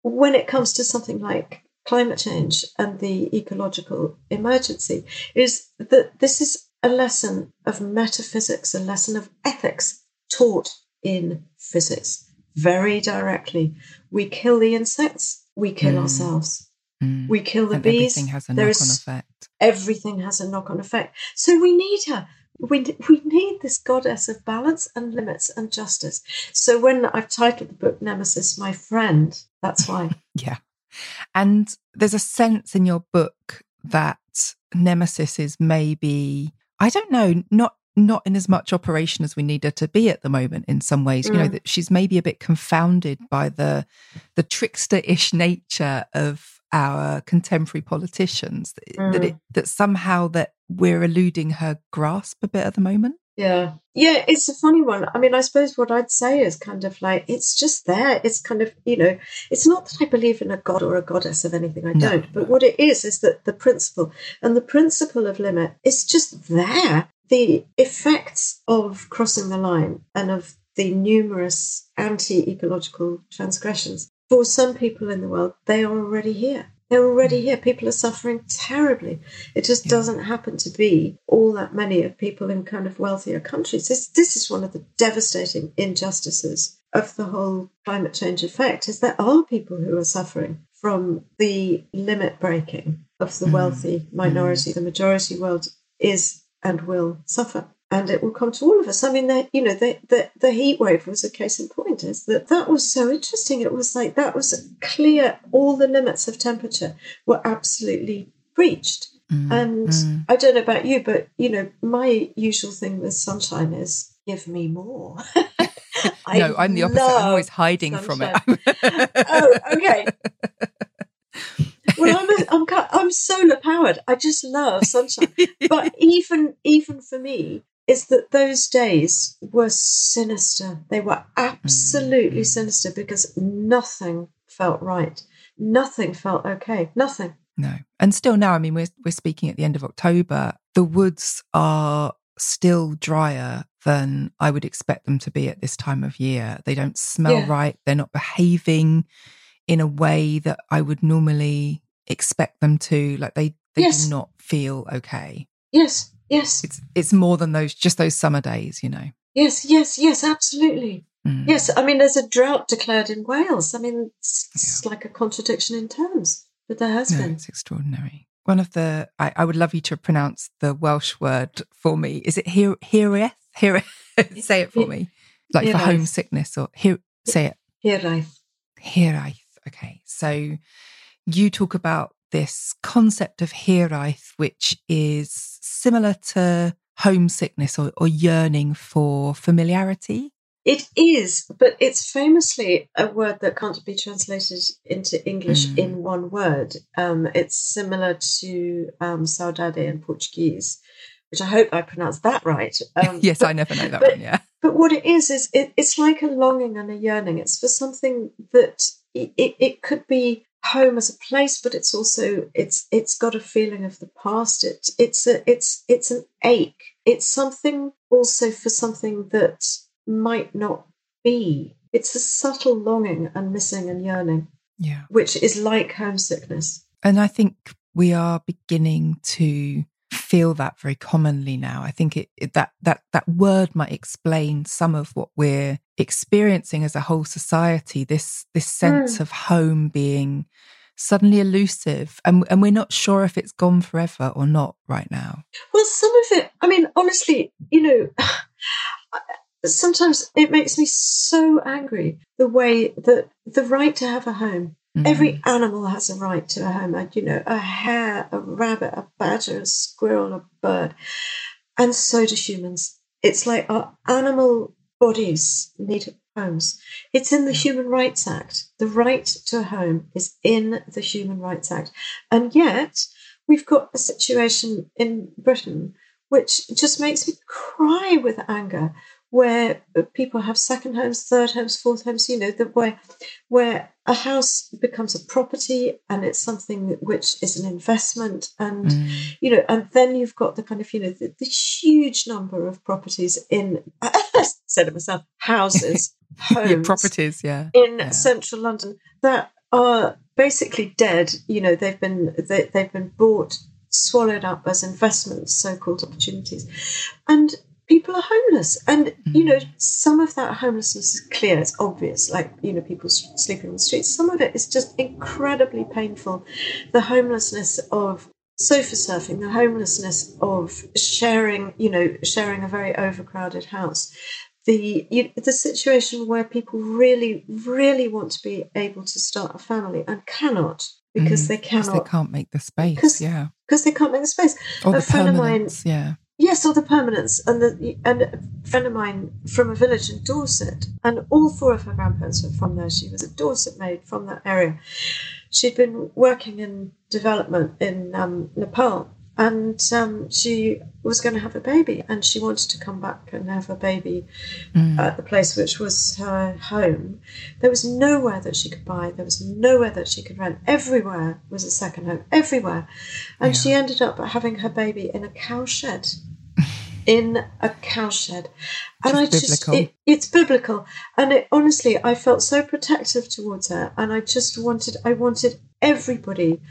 when it comes to something like climate change and the ecological emergency, is that this is a lesson of metaphysics, a lesson of ethics taught in physics very directly. We kill the insects, we kill mm. ourselves. Mm. We kill the and bees. Everything has a knock-on effect. Everything has a knock-on effect. So we need her. We, we need this goddess of balance and limits and justice. So when I've titled the book Nemesis, My Friend, that's why. Yeah. And there's a sense in your book that Nemesis is maybe... I don't know, not not in as much operation as we need her to be at the moment in some ways, mm. you know, that she's maybe a bit confounded by the the trickster-ish nature of our contemporary politicians, mm. that it, that somehow that we're eluding her grasp a bit at the moment. Yeah. Yeah, it's a funny one. I mean, I suppose what I'd say is kind of like, it's just there. It's kind of, you know, it's not that I believe in a god or a goddess of anything. I no. don't. But what it is, is that the principle and the principle of limit is just there. The effects of crossing the line and of the numerous anti-ecological transgressions, for some people in the world, they are already here. They're already here. People are suffering terribly. It just yeah. doesn't happen to be all that many of people in kind of wealthier countries. This, this is one of the devastating injustices of the whole climate change effect, is there are people who are suffering from the limit breaking of the wealthy mm. minority. Mm. The majority world is and will suffer. And it will come to all of us. I mean, they, you know, they, the, the heat wave was a case in point, is that that was so interesting. It was like that was clear. All the limits of temperature were absolutely breached. Mm, and mm. I don't know about you, but, you know, my usual thing with sunshine is give me more. I no, I'm the opposite. I'm always hiding sunshine. From it. Oh, okay. Well, I'm, a, I'm I'm solar powered. I just love sunshine. But even even for me, is that those days were sinister. They were absolutely sinister because nothing felt right. Nothing felt okay. Nothing. No. And still now, I mean, we're we're speaking at the end of October. The woods are still drier than I would expect them to be at this time of year. They don't smell yeah. right. They're not behaving in a way that I would normally expect them to, like they, they yes. do not feel okay. Yes, yes. It's it's more than those just those summer days, you know. Yes, yes, yes, absolutely. Mm. Yes, I mean, there's a drought declared in Wales. I mean, it's, it's yeah. like a contradiction in terms, but there has no, been. It's extraordinary. One of the, I, I would love you to pronounce the Welsh word for me. Is it here, here, here, say it for me. Like Hiraeth. For homesickness or here, say it. Hiraeth. Hiraeth. Okay, so you talk about this concept of hiraeth, which is similar to homesickness or, or yearning for familiarity. It is, but it's famously a word that can't be translated into English mm. in one word. Um, it's similar to um, saudade in Portuguese, which I hope I pronounced that right. Um, yes, but, I never know that but, one, yeah. But what it is, is it, it's like a longing and a yearning. It's for something that... It, it, it could be home as a place, but it's also it's it's got a feeling of the past. It it's a, it's it's an ache. It's something also for something that might not be. It's a subtle longing and missing and yearning, yeah, which is like homesickness. And I think we are beginning to feel that very commonly now. I think it, it that that that word might explain some of what we're experiencing as a whole society, this this sense mm. of home being suddenly elusive, and, and we're not sure if it's gone forever or not right now. Well, some of it, I mean, honestly, you know, sometimes it makes me so angry the way that the right to have a home, mm. every animal has a right to a home, you know, a hare, a rabbit, a badger, a squirrel, a bird, and so do humans. It's like our animal bodies need homes. It's in the Human Rights Act. The right to a home is in the Human Rights Act. And yet we've got a situation in Britain which just makes me cry with anger, where people have second homes, third homes, fourth homes, you know, the, where, where a house becomes a property and it's something which is an investment. And, mm. you know, and then you've got the kind of, you know, the, the huge number of properties in, I said it myself, houses, homes. Yeah, properties, yeah. In yeah. central London that are basically dead. You know, they've been they, they've been bought, swallowed up as investments, so-called opportunities. And people are homeless. And, you know, some of that homelessness is clear. It's obvious, like, you know, people sleeping on the streets. Some of it is just incredibly painful. The homelessness of sofa surfing, the homelessness of sharing, you know, sharing a very overcrowded house. The, you, the situation where people really, really want to be able to start a family and cannot because mm, they cannot. They can't make the space, because, yeah. Because they can't make the space. Or a the friend of mine, yeah. Yes, or the permanence. And, the, and a friend of mine from a village in Dorset, and all four of her grandparents were from there. She was a Dorset maid from that area. She'd been working in development in um, Nepal, and um, she was going to have a baby, and she wanted to come back and have a baby mm. at the place which was her home. There was nowhere that she could buy. There was nowhere that she could rent. Everywhere was a second home, everywhere. And yeah. she ended up having her baby in a cowshed. In a cowshed, and I just—it's it, biblical, and it, honestly, I felt so protective towards her, and I just wanted—I wanted everybody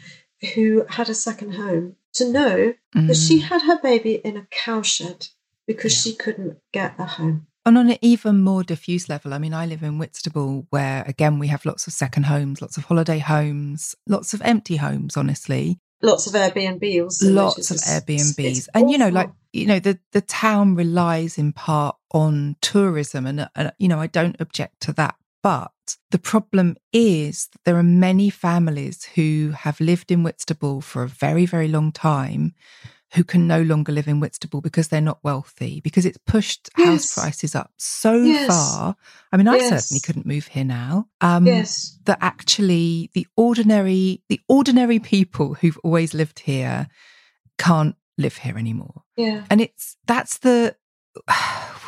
who had a second home to know mm. that she had her baby in a cowshed because yeah. she couldn't get a home. And on an even more diffuse level, I mean, I live in Whitstable, where again we have lots of second homes, lots of holiday homes, lots of empty homes, honestly. Lots of Airbnb also. Lots of Airbnbs. And, you know, like, you know, the, the town relies in part on tourism. And, and, you know, I don't object to that. But the problem is that there are many families who have lived in Whitstable for a very, very long time who can no longer live in Whitstable because they're not wealthy, because it's pushed yes. house prices up so yes. far. I mean, I yes. certainly couldn't move here now. Um, yes. That actually the ordinary, the ordinary people who've always lived here can't live here anymore. Yeah. And it's, that's the,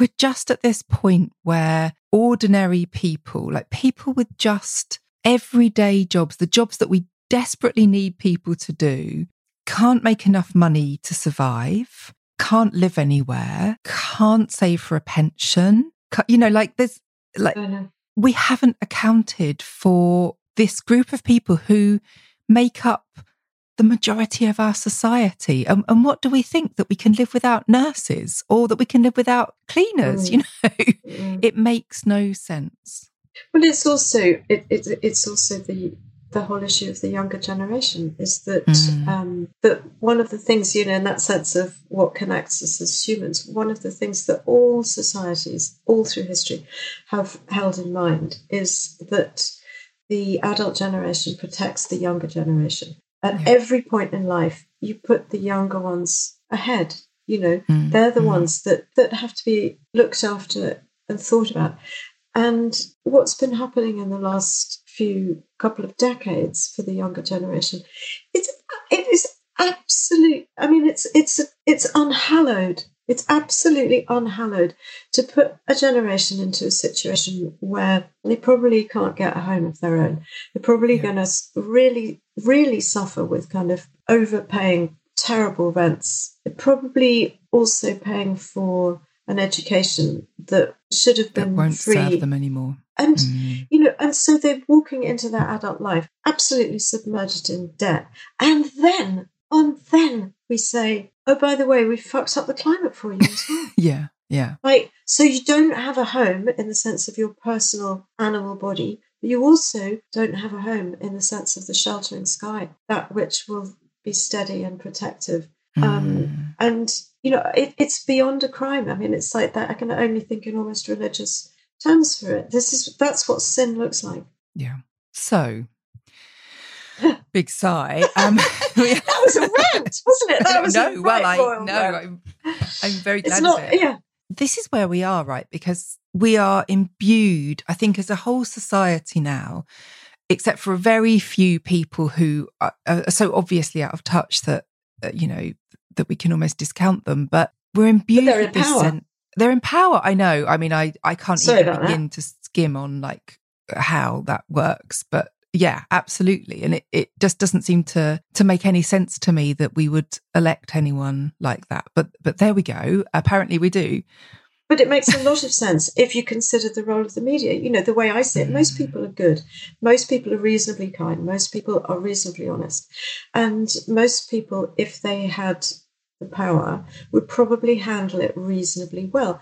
we're just at this point where ordinary people, like people with just everyday jobs, the jobs that we desperately need people to do, can't make enough money to survive, can't live anywhere, can't save for a pension. You know, like there's, like, we haven't accounted for this group of people who make up the majority of our society. And, and what do we think? That we can live without nurses or that we can live without cleaners, mm. you know? Mm. It makes no sense. Well, it's also, it, it, it's also the, the whole issue of the younger generation is that mm. um, that one of the things, you know, in that sense of what connects us as humans, one of the things that all societies, all through history, have held in mind is that the adult generation protects the younger generation. At yeah. every point in life, you put the younger ones ahead. You know, mm. they're the mm. ones that, that have to be looked after and thought about. And what's been happening in the last few couple of decades for the younger generation, it's it is absolute. I mean, it's it's it's unhallowed. It's absolutely unhallowed to put a generation into a situation where they probably can't get a home of their own. They're probably yeah. going to really, really suffer with kind of overpaying terrible rents. They're probably also paying for an education that should have been free. That won't serve them anymore. And, mm. you know, and so they're walking into their adult life absolutely submerged in debt. And then, and then we say, oh, by the way, we fucked up the climate for you as well. yeah, yeah. Like, so you don't have a home in the sense of your personal animal body. But you also don't have a home in the sense of the sheltering sky, that which will be steady and protective. Mm. Um, and, you know, it, it's beyond a crime. I mean, it's like that. I can only think in almost religious terms for it. This is that's what sin looks like. Yeah. So, big sigh. Um, that was a rant, wasn't it? That was no, a well, I no, I'm, I'm very glad it's not, of it. Yeah. This is where we are, right? Because we are imbued, I think, as a whole society now, except for a very few people who are, are so obviously out of touch that, uh, you know, that we can almost discount them. But we're imbued but with this sense. They're in power. I know. I mean, I, I can't Sorry even begin that. to skim on like how that works. But yeah, absolutely. And it, it just doesn't seem to to make any sense to me that we would elect anyone like that. But but there we go. Apparently we do. But it makes a lot of sense if you consider the role of the media. You know, the way I see it, most people are good. Most people are reasonably kind. Most people are reasonably honest. And most people, if they had the power, would probably handle it reasonably well.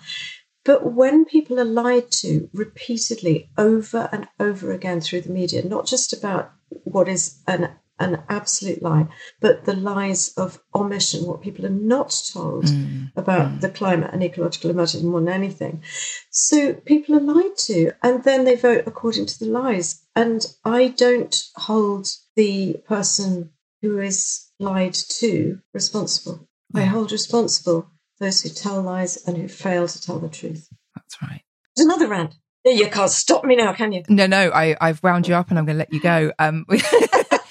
But when people are lied to repeatedly over and over again through the media, not just about what is an an absolute lie, but the lies of omission, what people are not told mm. about mm. the climate and ecological emergency more than anything. So people are lied to, and then they vote according to the lies. And I don't hold the person who is lied to responsible. Yeah. I hold responsible those who tell lies and who fail to tell the truth. That's right. There's another rant. You can't stop me now, can you? No, no, I, I've wound you up and I'm going to let you go. Um,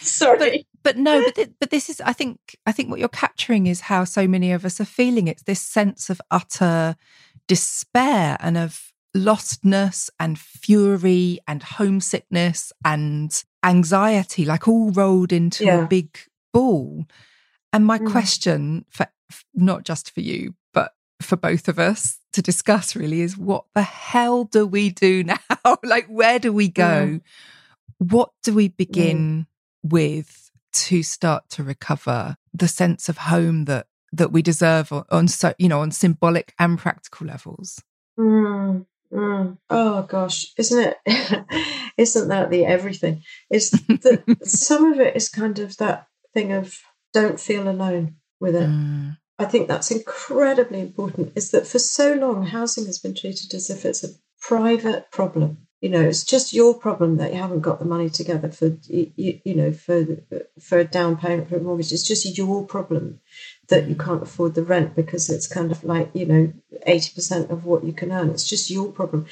Sorry. But, but no, but, th- but this is, I think, I think what you're capturing is how so many of us are feeling. It's this sense of utter despair and of lostness and fury and homesickness and anxiety, like all rolled into yeah. a big ball. And my mm. question, for not just for you, but for both of us to discuss really is what the hell do we do now? Like, where do we go? Mm. What do we begin mm. with to start to recover the sense of home that that we deserve on, on so you know on symbolic and practical levels? Mm, mm. Oh gosh, isn't it? Isn't that the everything? Is that some of it is kind of that thing of don't feel alone with it. Mm. I think that's incredibly important. Is that for so long housing has been treated as if it's a private problem. You know, it's just your problem that you haven't got the money together for, you, you know, for for a down payment for a mortgage. It's just your problem that you can't afford the rent because it's kind of like, you know, eighty percent of what you can earn. It's just your problem.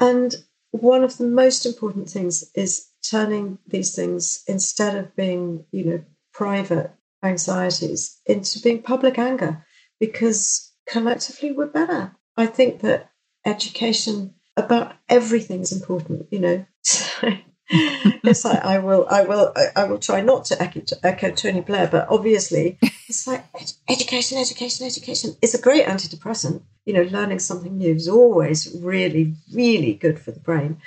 And one of the most important things is turning these things, instead of being, you know, private anxieties, into being public anger, because collectively we're better. I think that education about everything is important, you know. It's like I will, I will, I will try not to echo, to echo Tony Blair, but obviously, it's like ed- education, education, education is a great antidepressant. You know, learning something new is always really, really good for the brain.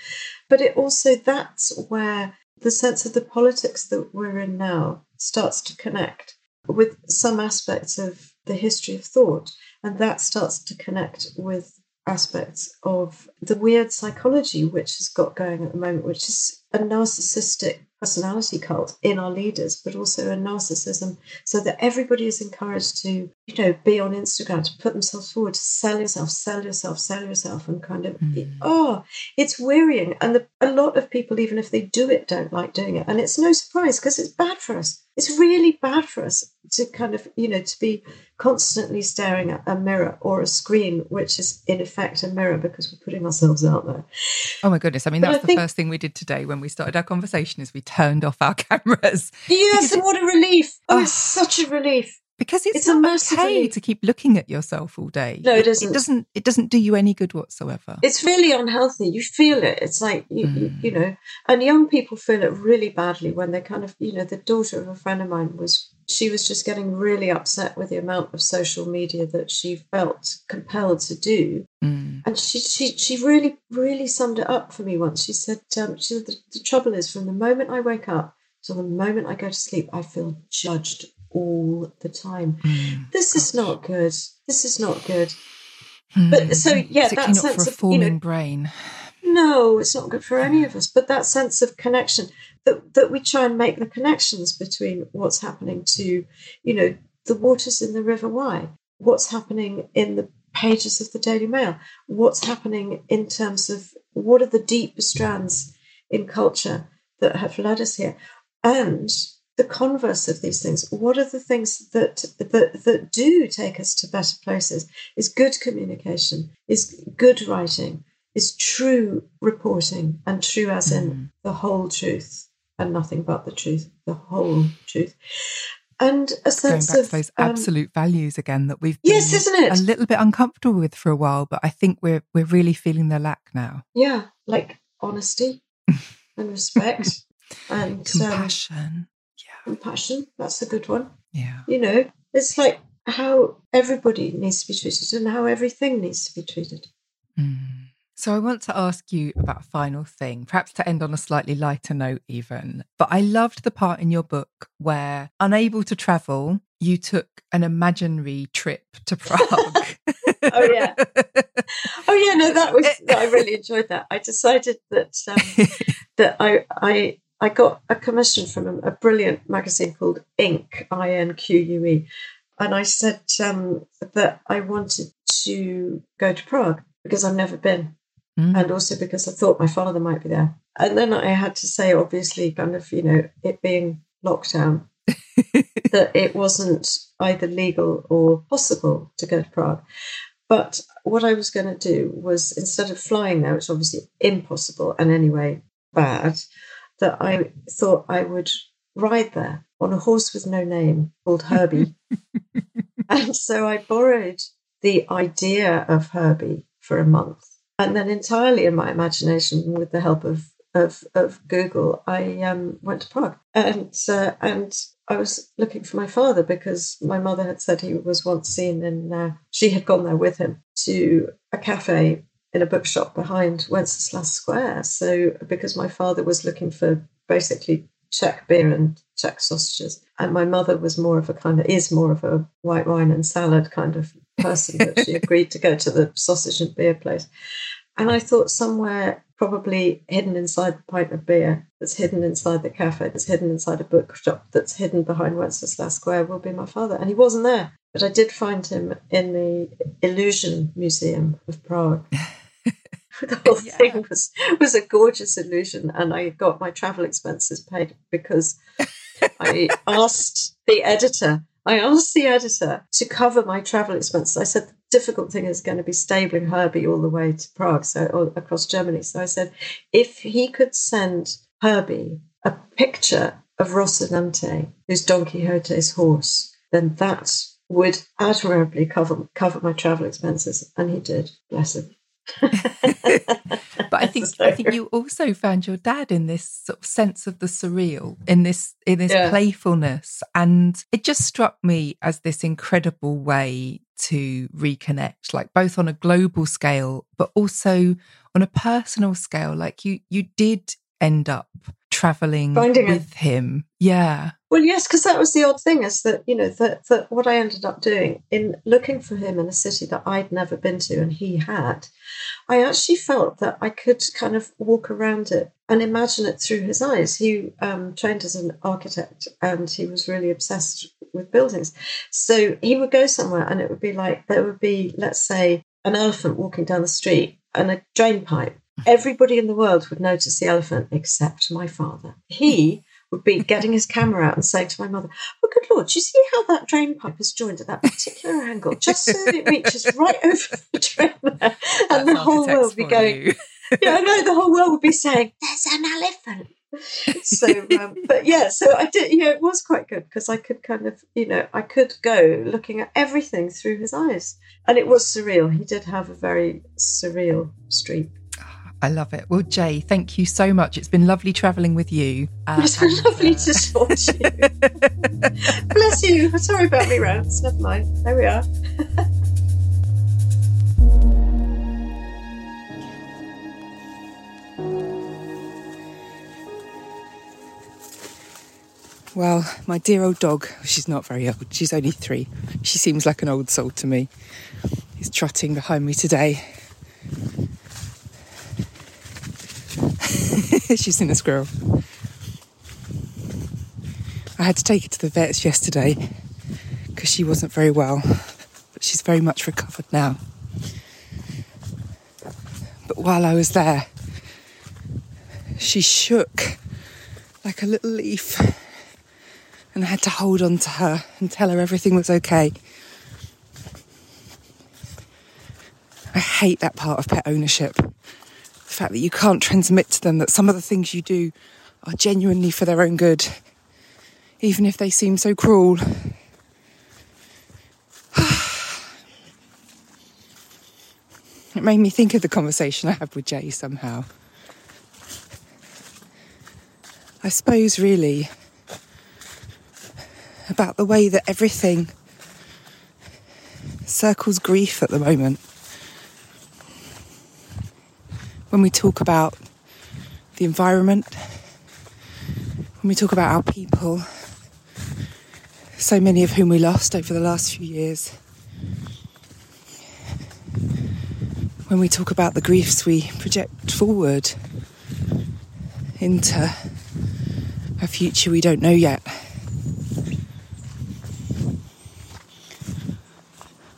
But it also, that's where the sense of the politics that we're in now starts to connect with some aspects of the history of thought, and that starts to connect with aspects of the weird psychology which has got going at the moment, which is a narcissistic personality cult in our leaders, but also a narcissism, so that everybody is encouraged to, you know, be on Instagram, to put themselves forward, to sell yourself, sell yourself, sell yourself, and kind of, mm. oh, it's wearying. And the, a lot of people, even if they do it, don't like doing it. And it's no surprise because it's bad for us. It's really bad for us to kind of, you know, to be constantly staring at a mirror or a screen, which is in effect a mirror because we're putting ourselves out there. Oh my goodness. I mean, but that's I the think... first thing we did today when we started our conversation is we turned off our cameras. Yes, and what a relief. Oh, oh, it's such a relief. Because it's, it's not okay to keep looking at yourself all day. No, it isn't. It doesn't, it doesn't do you any good whatsoever. It's really unhealthy. You feel it. It's like, you, mm. you, you know, and young people feel it really badly when they kind of, you know, the daughter of a friend of mine was, she was just getting really upset with the amount of social media that she felt compelled to do. Mm. And she, she she really, really summed it up for me once. She said, um, she said the, the trouble is from the moment I wake up till the moment I go to sleep, I feel judged all the time. Mm, this gosh. is not good. This is not good. Mm, but so yeah, that sense of forming you know, brain. No, it's not good for any of us. But that sense of connection, that, that we try and make the connections between what's happening to, you know, the waters in the River Wye, what's happening in the pages of the Daily Mail, what's happening in terms of what are the deeper strands in culture that have led us here, and the converse of these things. What are the things that that that do take us to better places? Is good communication, is good writing, is true reporting, and true as in mm. the whole truth and nothing but the truth, the whole truth. And a sense going back of to those absolute um, values again that we've been yes, isn't it? a little bit uncomfortable with for a while, but I think we're we're really feeling the lack now. Yeah, like honesty and respect and compassion. Um, yeah, compassion. That's a good one. Yeah, you know, it's like how everybody needs to be treated and how everything needs to be treated. Mm. So I want to ask you about a final thing, perhaps to end on a slightly lighter note even. But I loved the part in your book where, unable to travel, you took an imaginary trip to Prague. Oh, yeah. Oh, yeah, no, that was, I really enjoyed that. I decided that um, that I, I I got a commission from a, a brilliant magazine called INQUE, I N Q U E, and I said um, that I wanted to go to Prague because I've never been. Mm. And also because I thought my father might be there. And then I had to say, obviously, kind of, you know, it being lockdown, that it wasn't either legal or possible to go to Prague. But what I was going to do was, instead of flying there, which is obviously impossible and anyway bad, that I thought I would ride there on a horse with no name called Herbie. And so I borrowed the idea of Herbie for a month. And then entirely in my imagination, with the help of of, of Google, I um, went to Prague. And uh, and I was looking for my father because my mother had said he was once seen in, uh, she had gone there with him to a cafe in a bookshop behind Wenceslas Square. So because my father was looking for basically Czech beer and Czech sausages, and my mother was more of a kind of, is more of a white wine and salad kind of person, but she agreed to go to the sausage and beer place. And I thought somewhere probably hidden inside the pint of beer that's hidden inside the cafe, that's hidden inside a bookshop, that's hidden behind Wenceslas Square will be my father. And he wasn't there, but I did find him in the Illusion Museum of Prague. The whole yeah. thing was, was a gorgeous illusion, and I got my travel expenses paid because I asked the editor, I asked the editor to cover my travel expenses. I said, the difficult thing is going to be stabling Herbie all the way to Prague, so or across Germany. So I said, if he could send Herbie a picture of Rocinante, who's Don Quixote's horse, then that would admirably cover, cover my travel expenses. And he did, bless him. But I think so. I think you also found your dad in this sort of sense of the surreal, in this in this yeah. playfulness, and it just struck me as this incredible way to reconnect, like both on a global scale, but also on a personal scale. Like you, you did end up traveling Finding with it. him, yeah. Well, yes, because that was the odd thing is that, you know, that, that what I ended up doing in looking for him in a city that I'd never been to and he had, I actually felt that I could kind of walk around it and imagine it through his eyes. He um, trained as an architect and he was really obsessed with buildings. So he would go somewhere and it would be like there would be, let's say, an elephant walking down the street and a drain pipe. Everybody in the world would notice the elephant except my father. He would be getting his camera out and saying to my mother, oh, good Lord, do you see how that drain pipe is joined at that particular angle, just so that it reaches right over the drain there? And That's the whole world would be going, yeah, I know, the whole world would be saying, there's an elephant. So, um, but yeah, so I did, you know, it was quite good because I could kind of, you know, I could go looking at everything through his eyes. And it was surreal. He did have a very surreal streak. I love it. Well, Jay, thank you so much. It's been lovely travelling with you. Uh, it's been and, lovely uh... to talk to you. Bless you. Sorry about me rants. Never mind. There we are. Well, my dear old dog, she's not very old. She's only three. She seems like an old soul to me. He's trotting behind me today. She's seen a squirrel. I had to take her to the vets yesterday because she wasn't very well, but she's very much recovered now. But while I was there, she shook like a little leaf, and I had to hold on to her and tell her everything was okay. I hate that part of pet ownership. The fact that you can't transmit to them that some of the things you do are genuinely for their own good, even if they seem so cruel. It made me think of the conversation I had with Jay somehow. I suppose, really, about the way that everything circles grief at the moment. When we talk about the environment, when we talk about our people, so many of whom we lost over the last few years, when we talk about the griefs we project forward into a future we don't know yet.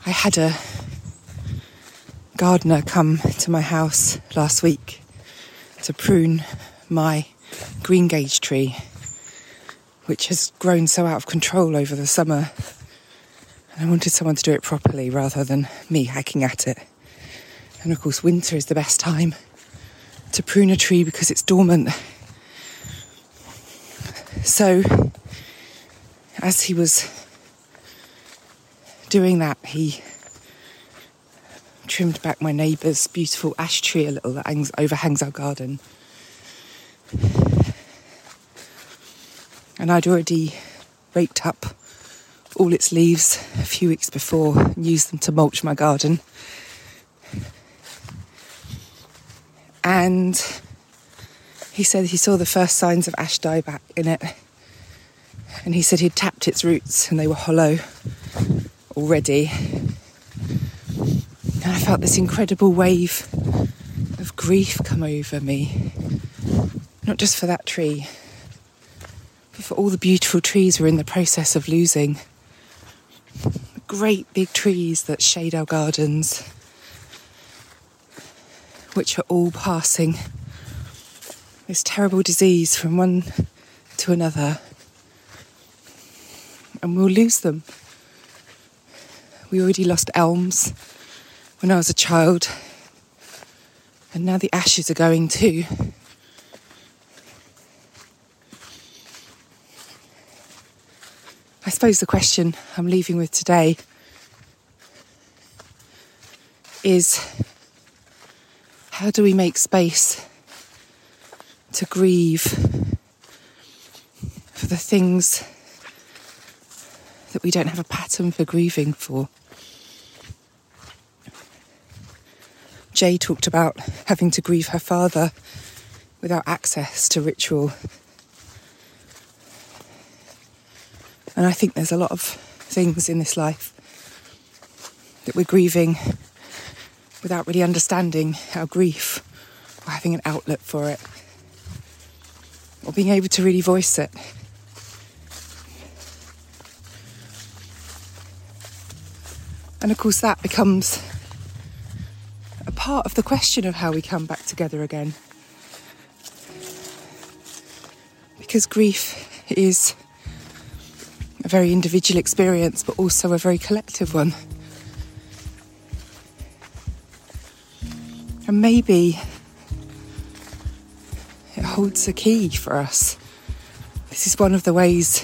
I had a gardener come to my house last week to prune my greengage tree, which has grown so out of control over the summer, and I wanted someone to do it properly rather than me hacking at it. And of course, winter is the best time to prune a tree because it's dormant. So as he was doing that, he trimmed back my neighbour's beautiful ash tree a little that hangs, overhangs our garden. And I'd already raked up all its leaves a few weeks before and used them to mulch my garden. And he said he saw the first signs of ash dieback in it. And he said he'd tapped its roots and they were hollow already. And I felt this incredible wave of grief come over me. Not just for that tree, but for all the beautiful trees we're in the process of losing. The great big trees that shade our gardens, which are all passing this terrible disease from one to another, and we'll lose them. We already lost elms when I was a child, and now the ashes are going too. I suppose the question I'm leaving with today is, how do we make space to grieve for the things that we don't have a pattern for grieving for? Jay talked about having to grieve her father without access to ritual. And I think there's a lot of things in this life that we're grieving without really understanding our grief, or having an outlet for it, or being able to really voice it. And of course that becomes a part of the question of how we come back together again. Because grief is a very individual experience, but also a very collective one. And maybe it holds a key for us. This is one of the ways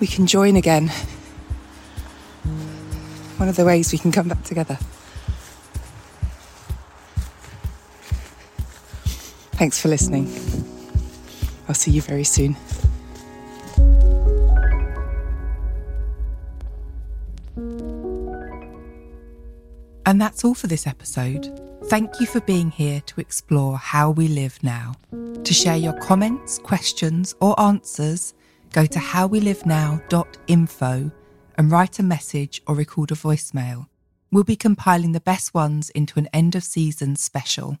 we can join again. One of the ways we can come back together. Thanks for listening. I'll see you very soon. And that's all for this episode. Thank you for being here to explore how we live now. To share your comments, questions, or answers, go to how we live now dot info and write a message or record a voicemail. We'll be compiling the best ones into an end of season special.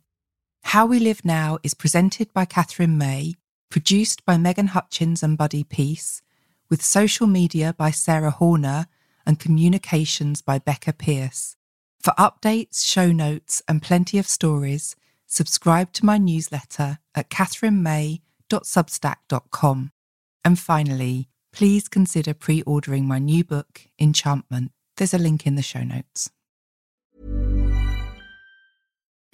How We Live Now is presented by Katherine May, produced by Megan Hutchins and Buddy Peace, with social media by Sarah Horner and communications by Becca Pierce. For updates, show notes, and plenty of stories, subscribe to my newsletter at katherine may dot substack dot com. And finally, please consider pre-ordering my new book, Enchantment. There's a link in the show notes.